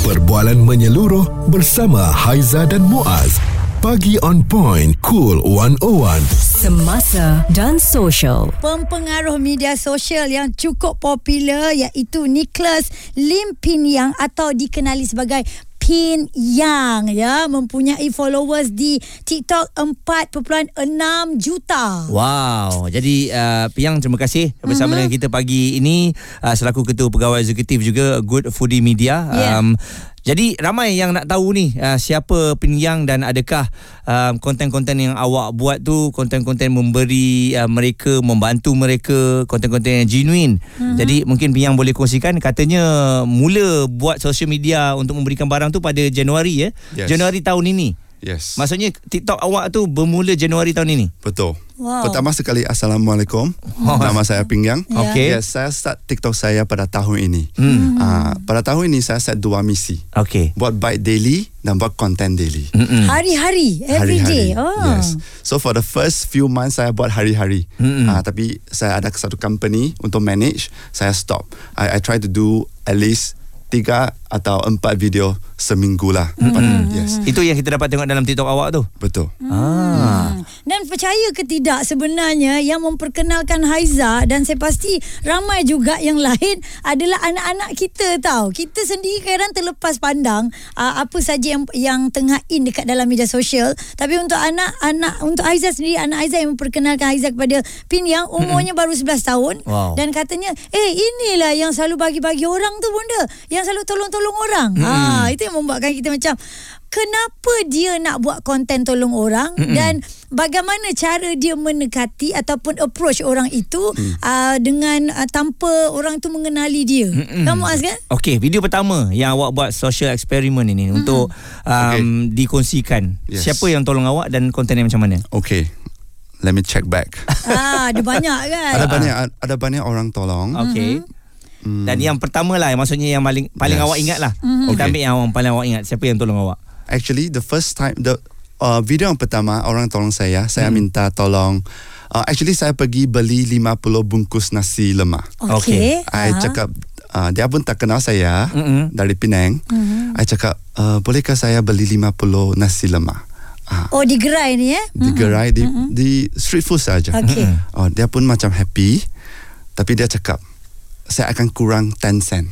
Perbualan menyeluruh bersama Haizah dan Muaz. Pagi on point, Cool 101. Semasa dan sosial. Pempengaruh media sosial yang cukup popular iaitu Nicholas Lim Pin Yang atau dikenali sebagai Pin Yang mempunyai followers di TikTok 4.6 juta. Wow. Jadi Pin Yang, terima kasih bersama dengan kita pagi ini selaku ketua pegawai eksekutif juga Good Foodie Media. Jadi ramai yang nak tahu ni siapa Pin Yang dan adakah konten-konten yang awak buat tu konten-konten memberi mereka, membantu mereka, konten-konten yang genuine. Jadi mungkin Pin Yang boleh kongsikan, katanya mula buat social media untuk memberikan barang tu pada Januari Yes. Januari tahun ini. Yes. Maksudnya TikTok awak tu bermula Januari tahun ini. Betul. Wow. Pertama sekali, Assalamualaikum. Nama saya Pin Yang. Okay. Yes, saya start TikTok saya pada tahun ini. Pada tahun ini saya set dua misi. Okay. Buat bite daily dan buat content daily. Hari-hari, every day. Yes. So for the first few months saya buat hari-hari. Tapi saya ada satu company untuk manage. Saya stop. I try to do at least 3 atau 4 video seminggu lah. Yes. Itu yang kita dapat tengok dalam TikTok awak tu. Betul. Dan percaya ke tidak, sebenarnya yang memperkenalkan Haizah dan saya pasti ramai juga yang lain adalah anak-anak kita tahu. Kita sendiri kadang terlepas pandang apa saja yang tengah in dekat dalam media sosial. Tapi untuk anak-anak, untuk Haizah sendiri, anak Haizah yang memperkenalkan Haizah kepada Pin Yang umurnya baru 11 tahun. Wow. Dan katanya, inilah yang selalu bagi-bagi orang tu benda. Yang selalu tolong-tolong orang. Itu yang membuatkan kita macam, kenapa dia nak buat konten tolong orang dan bagaimana cara dia mendekati ataupun approach orang itu dengan tanpa orang tu mengenali dia. Kamu Muaz kan? Okey, video pertama yang awak buat social experiment ini untuk dikongsikan. Yes. Siapa yang tolong awak dan konten yang macam mana? Okey. Let me check back. Ada banyak kan? Ada banyak orang tolong. Okey. Dan yang pertama lah, maksudnya yang paling awak ingat lah. Kita ambil yang paling awak ingat. Siapa yang tolong awak? Actually the first time, the video yang pertama, orang tolong saya. Saya minta tolong. Actually saya pergi beli 50 bungkus nasi lemak. Okay. I cakap, dia pun tak kenal saya, dari Penang. I cakap, bolehkah saya beli 50 nasi lemak? Oh, di gerai ni Di gerai, di street food saja. Dia pun macam happy. Tapi dia cakap, saya akan kurang 10 sen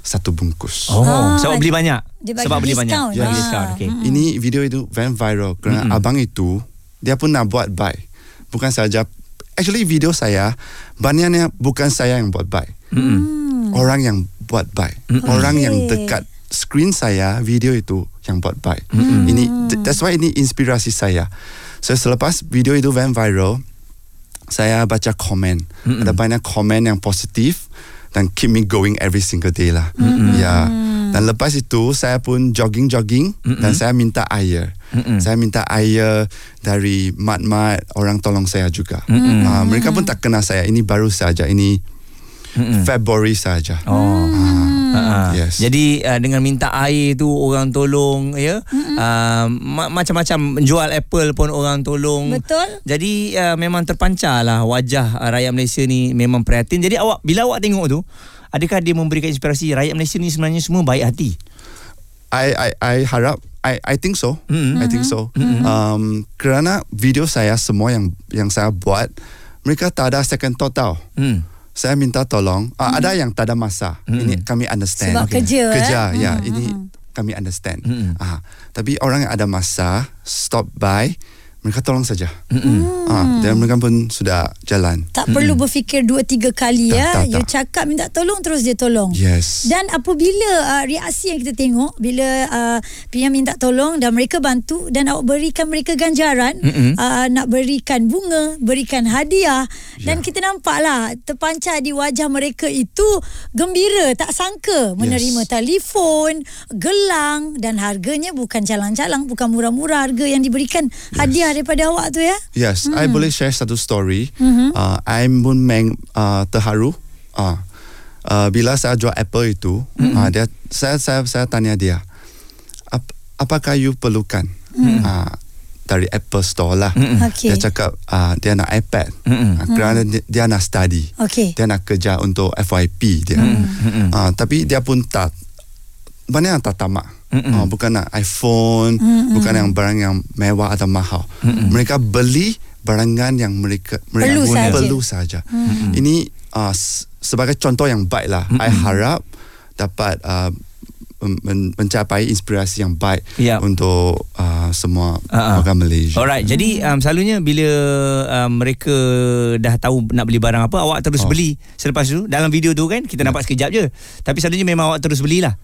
satu bungkus. Sebab beli banyak. Sebab beli banyak. Dia bagi discount. Okay. Ini video itu very viral kerana abang itu dia pun nak buat buy. Bukan saja, actually video saya banyaknya bukan saya yang buat buy. Orang yang buat buy. Orang yang dekat screen saya video itu yang buat buy. Ini that's why ini inspirasi saya. So selepas video itu very viral, saya baca komen. Ada banyak komen yang positif dan keep me going every single day lah. Dan lepas itu saya pun jogging dan saya minta air. Saya minta air dari mat-mat orang tolong saya juga. Mereka pun tak kenal saya. Ini baru saja, ini February saja. Yes. Jadi dengan minta air tu orang tolong macam-macam, jual apple pun orang tolong. Betul. Jadi memang terpancar lah wajah rakyat Malaysia ni memang prihatin. Jadi awak, bila awak tengok tu, adakah dia memberikan inspirasi rakyat Malaysia ni sebenarnya semua baik hati? I harap, I think so. I think so. Kerana video saya semua yang saya buat, mereka tak ada second thought tau. Saya minta tolong. Ada yang tak ada masa. Ini kami understand. Sebab kerja. Ya, ini kami understand. Tapi orang yang ada masa stop by, mereka tolong saja. Dan mereka pun sudah jalan. Tak perlu berfikir 2-3 kali. Tak. You cakap minta tolong, terus dia tolong. Yes. Dan apabila reaksi yang kita tengok, bila Pin Yang minta tolong dan mereka bantu, dan awak berikan mereka ganjaran, nak berikan bunga, berikan hadiah. Dan kita nampaklah terpancar di wajah mereka itu gembira, tak sangka menerima telefon, gelang, dan harganya bukan calang-calang, bukan murah-murah harga yang diberikan hadiah daripada awak tu. Yes. I boleh share satu story. I pun terharu bila saya jual apple itu. Dia, saya tanya dia, apakah you perlukan dari Apple Store lah. Dia cakap dia nak iPad kerana dia nak study. Dia nak kerja untuk FYP dia. Tapi dia pun tak banyak yang tatamak. Bukan nak iPhone, bukan yang barang yang mewah atau mahal. Mereka beli barangan yang mereka perlu saja. Ini sebagai contoh yang baiklah. I harap dapat mencapai inspirasi yang baik untuk semua orang Malaysia. Alright, jadi selalunya bila mereka dah tahu nak beli barang apa, awak terus beli. Selepas tu dalam video tu kan kita nampak sekejap je, tapi selalunya memang awak terus belilah.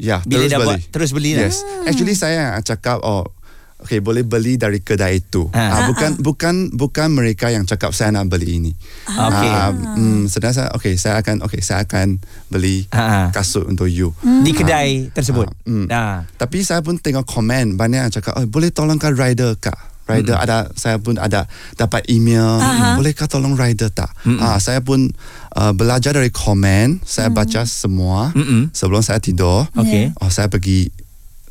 Ya, bila dah buat terus belilah. Yes. Actually saya cakap okay, boleh beli dari kedai itu. Bukan mereka yang cakap saya nak beli ini. Sedang saya saya akan beli kasut untuk you di kedai tersebut. Tapi saya pun tengok komen banyak yang cakap, boleh tolongkan rider kak. Rider ada, saya pun ada dapat email, bolehkah tolong rider tak? Saya pun belajar dari komen, saya baca semua sebelum saya tidur. Saya pergi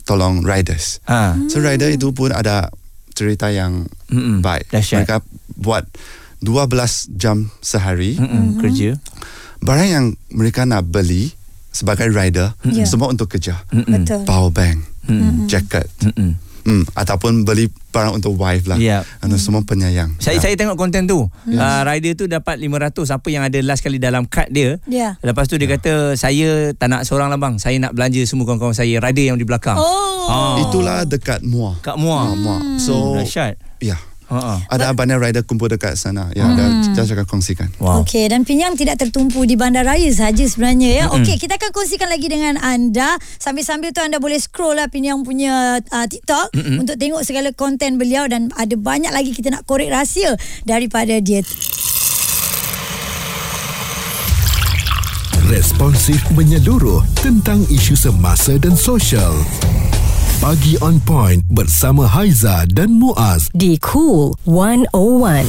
tolong riders. So rider itu pun ada cerita yang baik. Mereka buat 12 jam sehari kerja. Barang yang mereka nak beli sebagai rider semua untuk kerja. Power bank, jaket, ataupun beli barang untuk wife lah. Untuk semua penyayang. Saya tengok konten tu. Rider tu dapat 500 apa yang ada last kali dalam kad dia. Lepas tu dia kata, saya tak nak seorang lah bang, saya nak belanja semua kawan-kawan saya, rider yang di belakang. Itulah dekat Muaz. Kat Muaz. So Rashad. Ada banyak rider kumpul dekat sana. Saya akan kongsikan. Okey, dan Pin Yang tidak tertumpu di bandaraya saja sebenarnya ya. Okey, kita akan kongsikan lagi dengan anda. Sambil-sambil tu anda boleh scroll lah Pin Yang punya TikTok untuk tengok segala konten beliau, dan ada banyak lagi kita nak korek rahsia daripada dia. Responsif menyeluruh tentang isu semasa dan sosial. Pagi On Point bersama Haizah dan Muaz di Cool 101.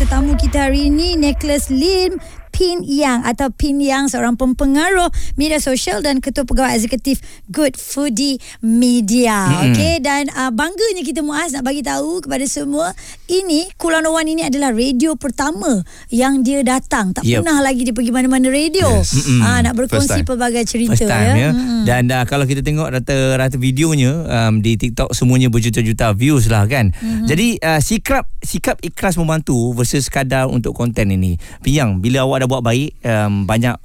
Tetamu kita hari ini Nicholas Lim Pin Yang atau Pin Yang, seorang pempengaruh media sosial dan ketua pegawai eksekutif Good Foodie Media. Okey, dan bangganya kita Muaz nak bagi tahu kepada semua, ini Cool 101 ini adalah radio pertama yang dia datang. Tak pernah lagi dia pergi mana-mana radio. Nak berkongsi pelbagai cerita. First time. Dan kalau kita tengok rata-rata videonya di TikTok semuanya berjuta-juta views lah kan. Jadi sikap ikhlas membantu versus sekadar untuk konten ini. Pin Yang, bila awak dah buat baik, banyak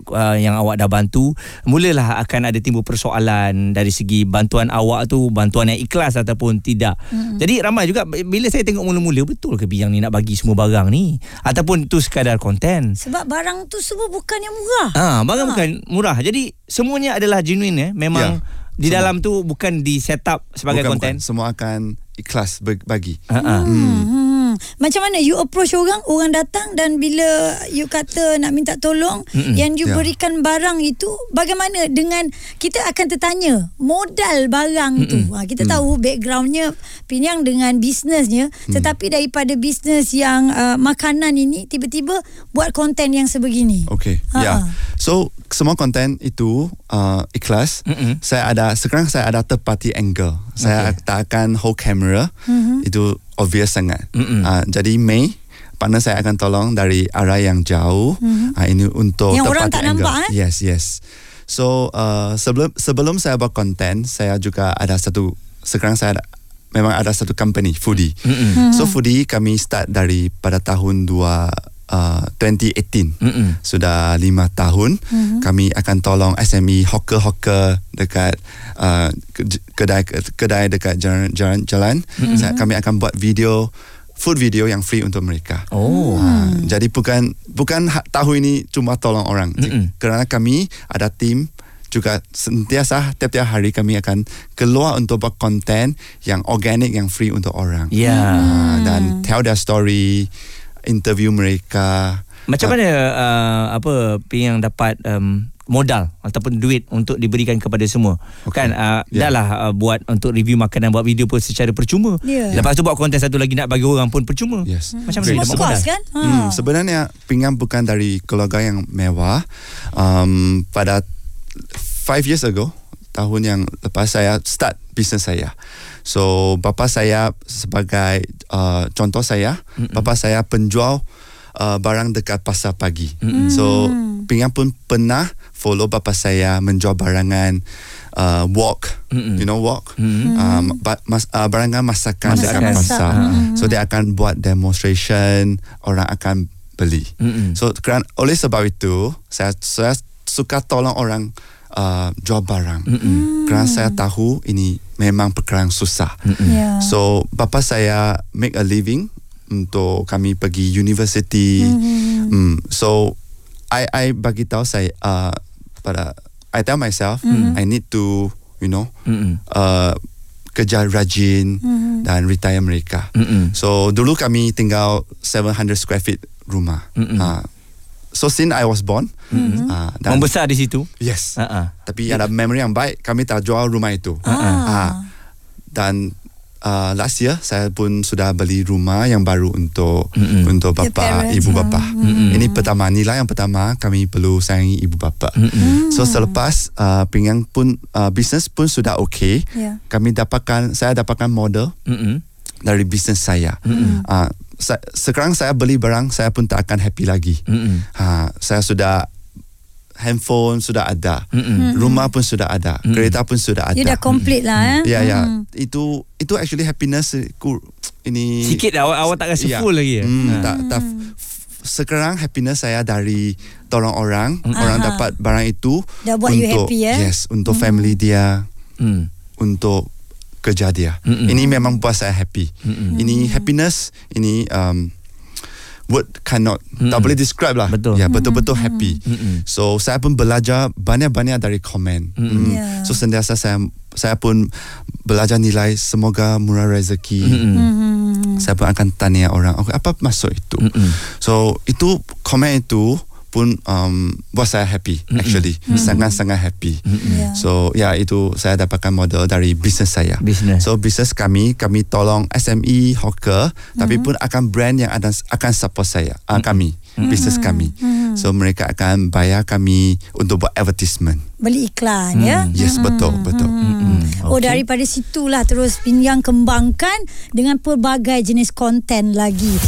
yang awak dah bantu, mulalah akan ada timbul persoalan dari segi bantuan awak tu, bantuan yang ikhlas ataupun tidak. Jadi ramai juga bila saya tengok mula-mula, betul ke Pin Yang ni nak bagi semua barang ni ataupun tu sekadar konten? Sebab barang tu semua bukan yang murah. Barang bukan murah. Jadi semuanya adalah genuine. Memang di dalam tu bukan di set up sebagai konten. Semua akan ikhlas bagi. Macam mana you approach orang, orang datang, dan bila you kata nak minta tolong, yang you berikan barang itu, bagaimana dengan, kita akan tertanya modal barang tu. Kita tahu backgroundnya Pin Yang dengan bisnesnya, tetapi daripada bisnes yang makanan ini tiba-tiba buat konten yang sebegini. So semua konten itu ikhlas. Sekarang saya ada third party angle. Saya tak akan hold camera. Itu obvious sangat. Jadi partner saya akan tolong dari arah yang jauh. Ini untuk yang orang tak angle nampak. Yes. So sebelum saya buat konten, saya juga ada satu, sekarang saya ada, memang ada satu company Foodie. So Foodie kami start dari pada tahun 2018. Sudah 5 tahun. Kami akan tolong SME, hawker-hawker dekat kedai dekat jalan-jalan. Kami akan buat video, food video yang free untuk mereka. Jadi bukan tahu ini cuma tolong orang. Kerana kami ada tim juga, sentiasa tiap-tiap hari kami akan keluar untuk buat konten yang organik, yang free untuk orang. Dan tell their story, interview mereka. Macam mana Pin Yang dapat modal ataupun duit untuk diberikan kepada semua? Dah lah buat untuk review makanan, buat video pun secara percuma. Lepas tu buat konten satu lagi nak bagi orang pun percuma. Macam mana dapat modal kan? Sebenarnya Pin Yang bukan dari keluarga yang mewah. Pada 5 years ago, tahun yang lepas, saya start bisnes saya. So bapa saya sebagai contoh saya, bapa saya penjual barang dekat pasar pagi. Mm-hmm. So Penang pun pernah follow bapa saya menjual barangan wok, mm-hmm, you know wok, mm-hmm, barangan masakan dekat pasar. Mm-hmm. So dia akan buat demonstration, orang akan beli. Mm-hmm. So oleh sebab itu saya suka tolong orang jual barang, mm-hmm, kerana saya tahu ini memang perkara yang susah. Mm-hmm. Yeah. So bapa saya make a living untuk kami pergi university. Mm-hmm. So I bagi tahu saya pada I tell myself, mm-hmm, I need to, you know, mm-hmm, kerja rajin, mm-hmm, dan retire mereka. Mm-hmm. So dulu kami tinggal 700 square feet rumah. Mm-hmm. So since I was born, mm-hmm, membesar di situ. Yes. Uh-huh. Tapi ada memory yang baik, kami tak jual rumah itu. Uh-huh. Dan last year saya pun sudah beli rumah yang baru untuk, mm-hmm, untuk bapa, ibu bapa. Mm-hmm. Ini pertama, nilai yang pertama kami perlu sayangi ibu bapa. Mm-hmm. So selepas Penang pun bisnes pun sudah okay. Yeah. Saya dapatkan modal, mm-hmm, dari bisnes saya. Mm-hmm. Sekarang saya beli barang, saya pun tak akan happy lagi. Mm-hmm. Saya sudah handphone sudah ada, mm-hmm, rumah pun sudah ada, mm-hmm, kereta pun sudah ada. You dah complete, mm-hmm, lah. Ya, ya. Itu actually happiness ku ini sikit dah, awak tak rasa full lagi. Tak. Sekarang happiness saya dari tolong orang, mm-hmm, orang dapat barang itu dah buat untuk you happy, yes, untuk, mm-hmm, family dia, mm, untuk kerja dia. Mm-mm. Ini memang buat saya happy. Mm-mm. Ini happiness, ini word cannot, mm-mm, tak boleh describe lah. Betul. Ya, betul-betul, mm-mm, happy. Mm-mm. So saya pun belajar banyak-banyak dari komen. Mm. Yeah. So sentiasa saya pun belajar nilai, semoga murah rezeki. Mm-mm. Mm-mm. Saya pun akan tanya orang, okay, apa maksud itu? Mm-mm. So itu komen itu pun buat saya happy, mm-hmm, actually, mm-hmm, sangat-sangat happy. Mm-hmm. Yeah. So ya, itu saya dapatkan modal dari bisnes saya. Business. So bisnes kami tolong SME hawker, mm-hmm, tapi pun akan brand yang akan support saya, mm-hmm, kami, mm-hmm, bisnes kami. Mm-hmm. So mereka akan bayar kami untuk buat advertisement. Beli iklan, ya? Yes, betul. Mm-hmm. Okay. Oh, daripada situlah terus Yang kembangkan dengan pelbagai jenis konten lagi.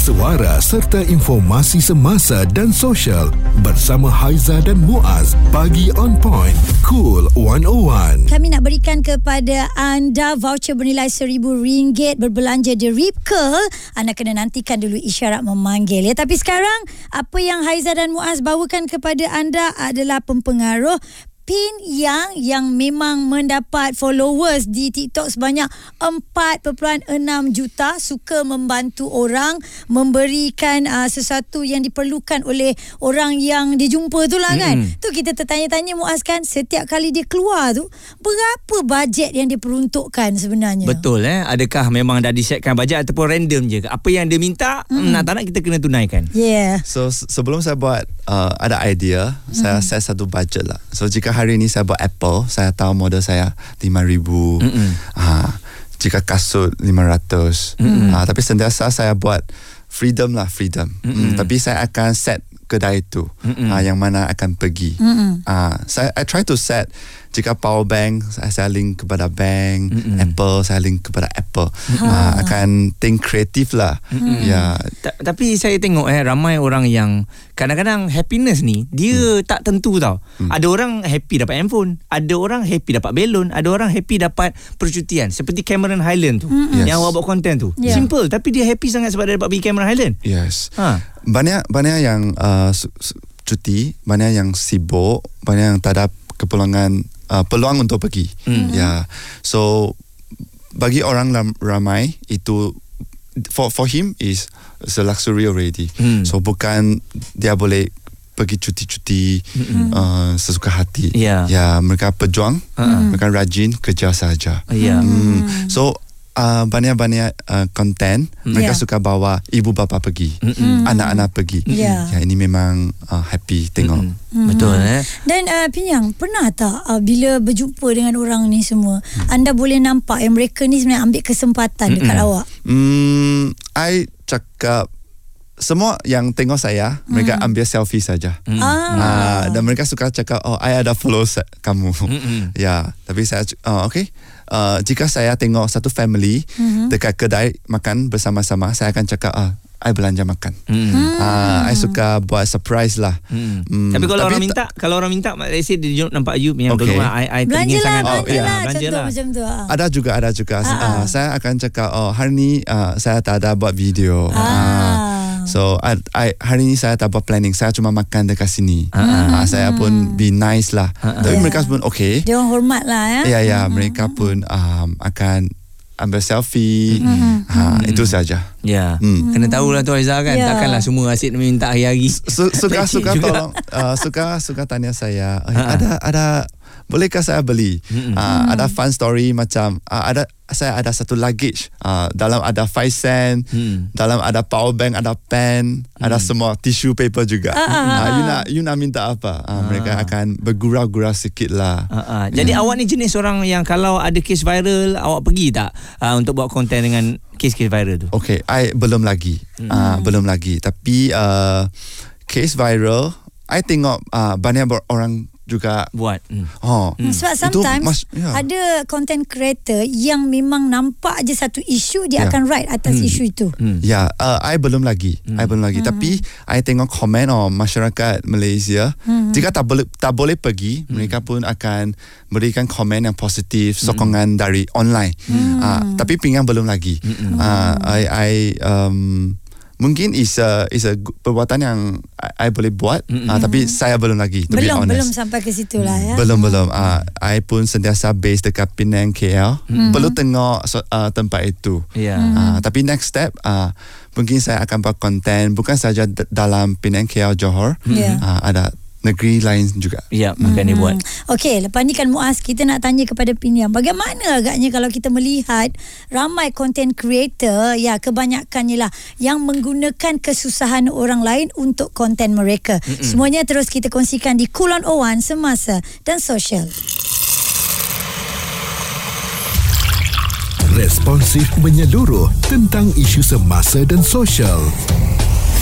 Suara serta informasi semasa dan sosial bersama Haizah dan Muaz. Pagi On Point, Cool 101. Kami nak berikan kepada anda voucher bernilai RM1,000 berbelanja di Rip Curl. Anda kena nantikan dulu isyarat memanggil, ya. Tapi sekarang apa yang Haizah dan Muaz bawakan kepada anda adalah pempengaruh Pin yang memang mendapat followers di TikTok sebanyak 4.6 juta, suka membantu orang, memberikan sesuatu yang diperlukan oleh orang yang dijumpa tu lah, kan. Tu kita tertanya-tanya, Muaz, kan, setiap kali dia keluar tu berapa bajet yang dia peruntukkan sebenarnya? Betul, adakah memang dah disetkan bajet ataupun random je? Apa yang dia minta, nak tak nak kita kena tunaikan. Yeah. So sebelum saya buat ada idea, saya set satu bajet lah. So jika hari ni saya buat apple, saya tahu modal saya RM5,000. Jika kasut RM500. Tapi sentiasa saya buat freedom. Tapi saya akan set kedai itu, yang mana akan pergi. I try to set, jika power bank, saya link kepada bank, Apple saya link kepada Apple. Akan think kreatif lah. Ya. Tapi saya tengok ramai orang yang kadang-kadang happiness ni dia tak tentu, tau. Ada orang happy dapat handphone, ada orang happy dapat belon, ada orang happy dapat percutian seperti Cameron Highland tu, yang awak buat konten tu. Yeah. Simple tapi dia happy sangat sebab dia dapat pergi Cameron Highland. Yes. Banyak yang cuti, banyak yang sibuk, banyak yang tak ada peluang untuk pergi. Yeah. So bagi orang ramai itu for him is a luxury already. So bukan dia boleh pergi cuti-cuti sesuka hati. Yeah, mereka pejuang, mereka rajin kerja sahaja. So banyak-banyak konten, mereka suka bawa ibu bapa pergi, anak-anak pergi. Ya, ini memang happy tengok. Betul. Dan Pin Yang, pernah tak bila berjumpa dengan orang ni semua, anda boleh nampak yang mereka ni sebenarnya ambil kesempatan dekat awak? I cakap semua yang tengok saya, mereka ambil selfie saja. Dan mereka suka cakap, oh, I ada follow kamu. Ya, tapi saya, okay. Jika saya tengok satu family dekat kedai makan bersama-sama, saya akan cakap, I belanja makan. I suka buat surprise lah. Tapi kalau orang minta, let's say dia nampak you yang dulu I teringin sangat. Belanja lah. Macam tu. Ada juga. Saya akan cakap, hari ni saya tak ada buat video. So hari ni saya tak buat planning. Saya cuma makan dekat sini. Saya pun be nice lah. Tapi mereka pun okay. Dia hormat lah ya. Ya, mereka pun akan ambil selfie. Itu saja. Ya. Kena tahulah tu Haizah kan. Takkanlah semua asyik minta hari-hari. Suka tanya saya, ada bolehkah saya beli? Ada fun story macam saya ada satu luggage, dalam ada 5 sen, dalam ada power bank, ada pen, ada semua tissue paper juga. You nak minta apa? Mereka akan bergurau-gurau sikit lah. Jadi awak ni jenis orang yang kalau ada kes viral awak pergi tak untuk buat konten dengan kes-kes viral tu? Okay, I belum lagi. Tapi kes viral I tengok banyak orang juga buat. Sebab sometimes ada content creator yang memang nampak je satu isu, dia akan write atas isu itu. I belum lagi. Tapi I tengok komen masyarakat Malaysia. Jika tak boleh pergi, mereka pun akan berikan komen yang positif, sokongan dari online. Tapi Penang belum lagi. I mungkin is a perbuatan yang I boleh buat, tapi saya belum lagi. Belum sampai ke situ lah ya. Belum. I pun sentiasa base dekat Penang, KL. Perlu tengok tempat itu. Tapi next step, mungkin saya akan buat konten bukan saja dalam Penang, KL, Johor. Ada negeri lain juga. Ya, akan dibuat. Okey, lepas ni kan Muaz, kita nak tanya kepada Pin Yang, bagaimana agaknya kalau kita melihat ramai content creator, ya kebanyakannya lah yang menggunakan kesusahan orang lain untuk konten mereka. Semuanya terus kita kongsikan di Cool 101 Semasa dan Sosial. Responsif menyeluruh tentang isu semasa dan sosial.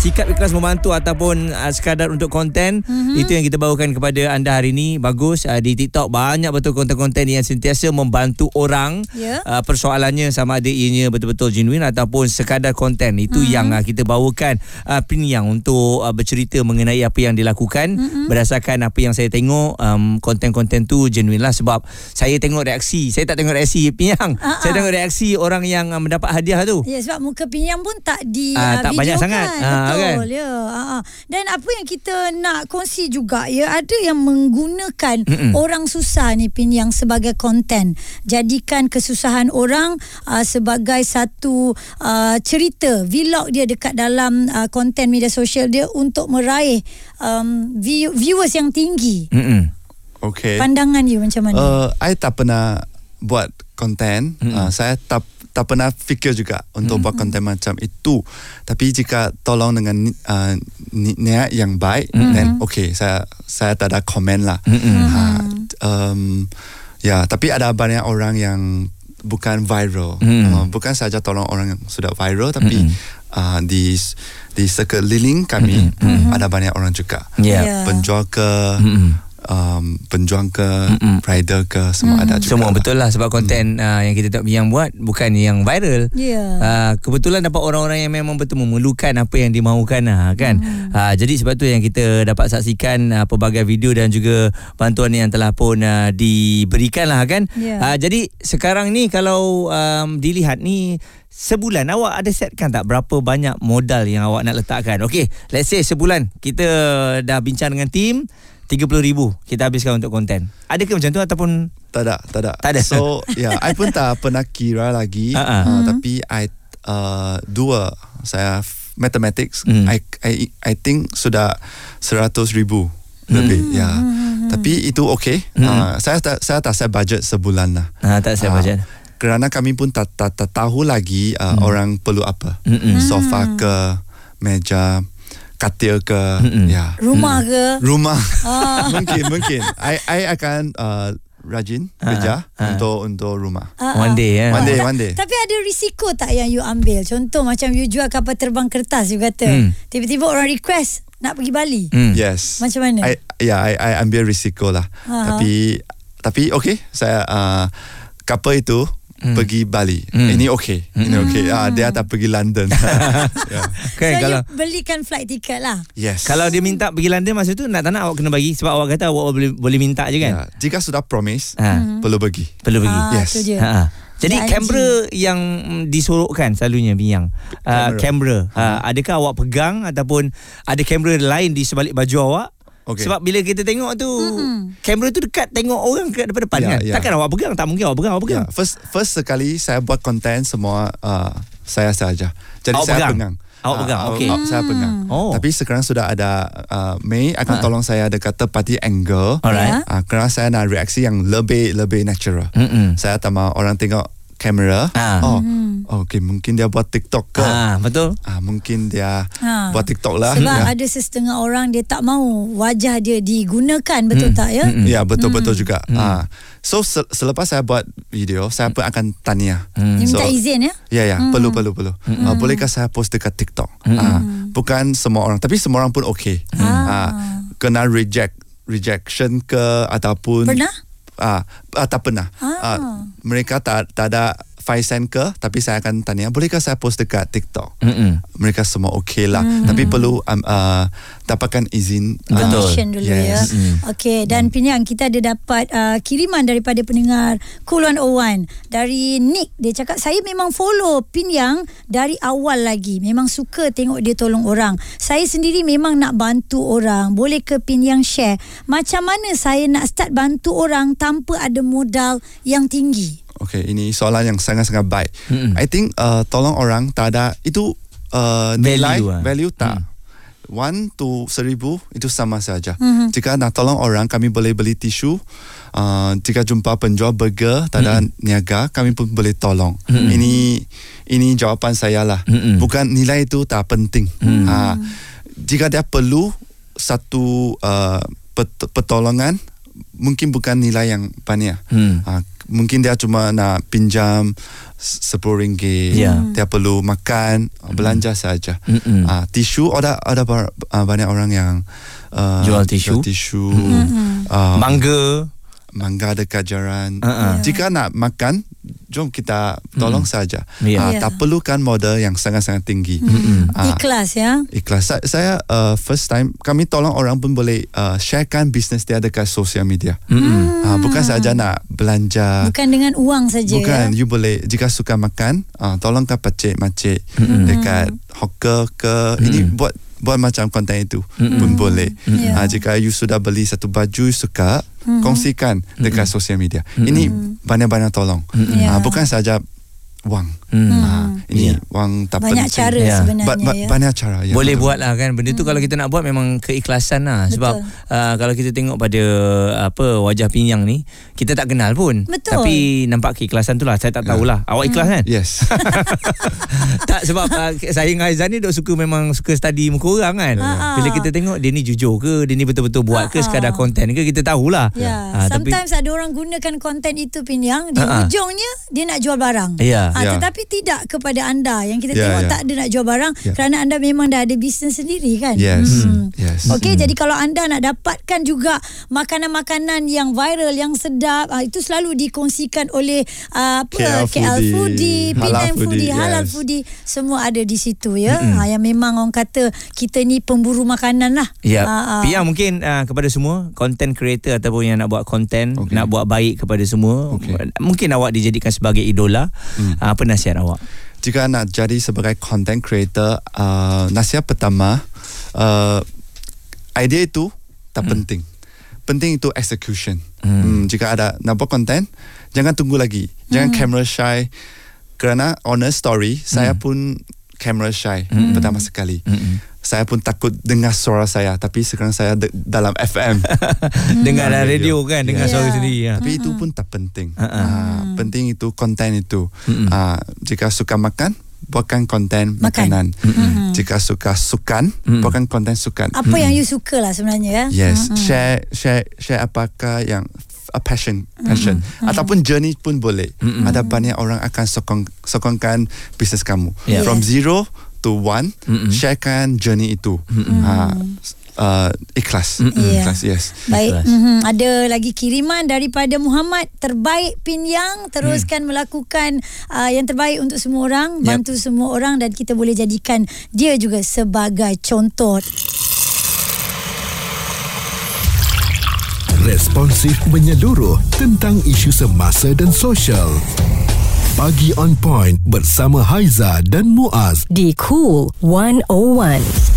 Sikap ikhlas membantu ataupun sekadar untuk konten, itu yang kita bawakan kepada anda hari ini. Bagus, di TikTok banyak betul konten-konten yang sentiasa membantu orang. Persoalannya sama ada ianya betul-betul genuine ataupun sekadar konten. Itu yang kita bawakan Pin Yang untuk bercerita mengenai apa yang dilakukan. Berdasarkan apa yang saya tengok, konten-konten tu genuine lah. Sebab saya tengok reaksi, saya tak tengok reaksi Pin Yang. Saya tengok reaksi orang yang mendapat hadiah tu. Ya, sebab muka Pin Yang pun tak di tak video banyak kan. Sangat. Betul, ya. Dan apa yang kita nak kongsi juga, ya, ada yang menggunakan orang susah ni Pin Yang sebagai konten. Jadikan kesusahan orang sebagai satu cerita, vlog dia dekat dalam konten media sosial dia untuk meraih viewers yang tinggi. Okay. Pandangan you macam mana? I tak pernah buat konten. Saya tak pernah fikir juga untuk buat konten macam itu. Tapi jika tolong dengan niat yang baik, then okay, saya tak ada komen lah. Tapi ada banyak orang yang bukan viral. Bukan saja tolong orang yang sudah viral, tapi di sekeliling kami ada banyak orang juga. Penjual ke, penjuang ke, rider ke, semua ada juga. Semua betul lah, sebab konten yang kita yang buat bukan yang viral. Kebetulan dapat orang-orang yang memang betul memerlukan apa yang dimaukan kan. Jadi sebab tu yang kita dapat saksikan pelbagai video dan juga bantuan yang telah pun diberikan lah kan. Jadi sekarang ni kalau dilihat ni, sebulan awak ada setkan tak berapa banyak modal yang awak nak letakkan? Okay, let's say sebulan kita dah bincang dengan tim, 30,000 kita habiskan untuk konten. Adakah macam tu ataupun tak ada? So I pun tak pernah kira lagi. Tapi I dua saya mathematics, I think sudah 100,000 lebih. Tapi itu okay. Saya tak set budget sebulan lah. Tak set budget. Kerana kami pun tak tahu lagi orang perlu apa. Sofa ke, meja, katil ke, rumah ke, mungkin I akan rajin kerja untuk rumah. One day. Tapi ada risiko tak yang you ambil? Contoh macam you jual kapal terbang kertas, you kata tiba-tiba orang request nak pergi Bali. Yes. Macam mana? I ambil risiko lah. Tapi okay, saya kapal itu pergi Bali. Ini okay. Dia tak pergi London. Okay, so kalau you belikan flight ticket lah. Yes. Kalau dia minta pergi London masa tu, nak tak nak awak kena bagi, sebab awak kata awak boleh minta je kan. Jika sudah promise, perlu bagi. Yes. Jadi kamera yang disorokkan selalunya Biyang. Kamera. Adakah awak pegang ataupun ada kamera lain di sebalik baju awak? Okay. Sebab bila kita tengok tu, kamera tu dekat tengok orang ke depan-depan kan. Takkan awak pegang, tak mungkin awak pegang. First sekali saya buat konten semua saya saja. Jadi awak saya pegang. Saya pegang. Tapi sekarang sudah ada May akan tolong saya dekat tepati angle. Kerana saya nak reaksi yang lebih natural. Saya tak mahu orang tengok kamera. Okay, mungkin dia buat TikTok ke. Betul. Mungkin dia buat TikTok lah. Sebab ada setengah orang dia tak mahu wajah dia digunakan, betul tak ya? Ya, betul-betul juga. So selepas saya buat video, saya pun akan tanya. So, minta izin ya? Ya, perlu. Bolehkah saya post dekat TikTok? Bukan semua orang, tapi semua orang pun okay. Kena rejection ke ataupun pernah? Tak pernah. Mereka tak ada 5 sen ke, tapi saya akan tanya, bolehkah saya post dekat TikTok? Mereka semua okay lah. Tapi perlu dapatkan izin. Permission dulu ya. Okay, dan Pin Yang, kita ada dapat kiriman daripada pendengar Cool 101 dari Nick. Dia cakap, saya memang follow Pin Yang dari awal lagi. Memang suka tengok dia tolong orang. Saya sendiri memang nak bantu orang. Boleh ke Pin Yang share macam mana saya nak start bantu orang tanpa ada modal yang tinggi? Okay, ini soalan yang sangat-sangat baik. I think tolong orang tak ada itu nilai value tak. 1 to 1000 itu sama saja. Jika nak tolong orang, kami boleh beli tisu. Jika jumpa penjual burger tak ada niaga, kami pun boleh tolong. Ini jawapan saya lah. Bukan nilai itu tak penting. Jika dia perlu satu pertolongan, mungkin bukan nilai yang banyak. Mungkin dia cuma nak pinjam RM10. Dia perlu makan, belanja saja. Tisu ada banyak orang yang jual tisu. Mangga dekat jalan. Jika nak makan, jom kita tolong saja. Tak perlukan modal yang sangat-sangat tinggi. Ikhlas ya. Ikhlas. Saya first time kami tolong orang pun boleh sharekan bisnes dia dekat sosial media. Bukan saja nak belanja. Bukan dengan uang saja. Bukan. Ya? You boleh, jika suka makan, tolongkan pakcik-makcik dekat hawker ke. Ini buat macam konten itu pun boleh. Jika you sudah beli satu baju you suka, kongsikan dekat sosial media. Ini banyak-banyak tolong. Bukan saja wang. Ini wang tak banyak penting. Cara sebenarnya. Banyak cara. Ya. Boleh buat lah kan. Benda tu kalau kita nak buat memang keikhlasan lah. Betul. Sebab kalau kita tengok pada wajah Pin Yang ni, kita tak kenal pun. Betul. Tapi nampak keikhlasan tu lah. Saya tak tahulah. Awak ikhlas kan? Yes. Tak, sebab saya dengan Haizah ni dok suka, memang suka study muka orang kan. Bila kita tengok dia ni jujur ke, dia ni betul-betul buat ke, sekadar konten ke, kita tahulah. Sometimes tapi, ada orang gunakan konten itu Pin Yang, di ujungnya dia nak jual barang. Tetapi tidak kepada anda yang kita tengok tak ada nak jual barang, kerana anda memang dah ada bisnes sendiri kan. Yes. Okey, jadi kalau anda nak dapatkan juga makanan-makanan yang viral, yang sedap, itu selalu dikongsikan oleh KL Foodie, Penang Foodie, Halal Foodie, semua ada di situ ya. Yang memang orang kata kita ni pemburu makanan lah. Pia mungkin kepada semua content creator ataupun yang nak buat content, nak buat baik kepada semua, mungkin awak dijadikan sebagai idola. Apa nasihat awak? Jika nak jadi sebagai content creator, nasihat pertama, idea itu tak penting. Penting itu execution. Jika ada nak buat content, jangan tunggu lagi. Jangan camera shy. Kerana honest story, saya pun camera shy pertama sekali. Saya pun takut dengar suara saya, tapi sekarang saya dalam FM. Dengar dalam radio kan, dengar suara sendiri. Tapi itu pun tak penting. Penting itu konten itu. Jika suka makan, buatkan konten makanan. Jika suka sukan, buatkan konten sukan. Apa yang you suka lah sebenarnya ya. Yes. Share apakah yang passion ataupun journey pun boleh. Ada banyak orang akan sokongkan bisnes kamu from zero to one. Sharekan journey itu. Ikhlas. Ikhlas, yes. Baik, ikhlas. Ada lagi kiriman daripada Muhammad. Terbaik Pin Yang, teruskan melakukan yang terbaik untuk semua orang, bantu semua orang, dan kita boleh jadikan dia juga sebagai contoh. Responsif menyeluruh tentang isu semasa dan sosial. Pagi On Point bersama Haizah dan Muaz di Cool 101.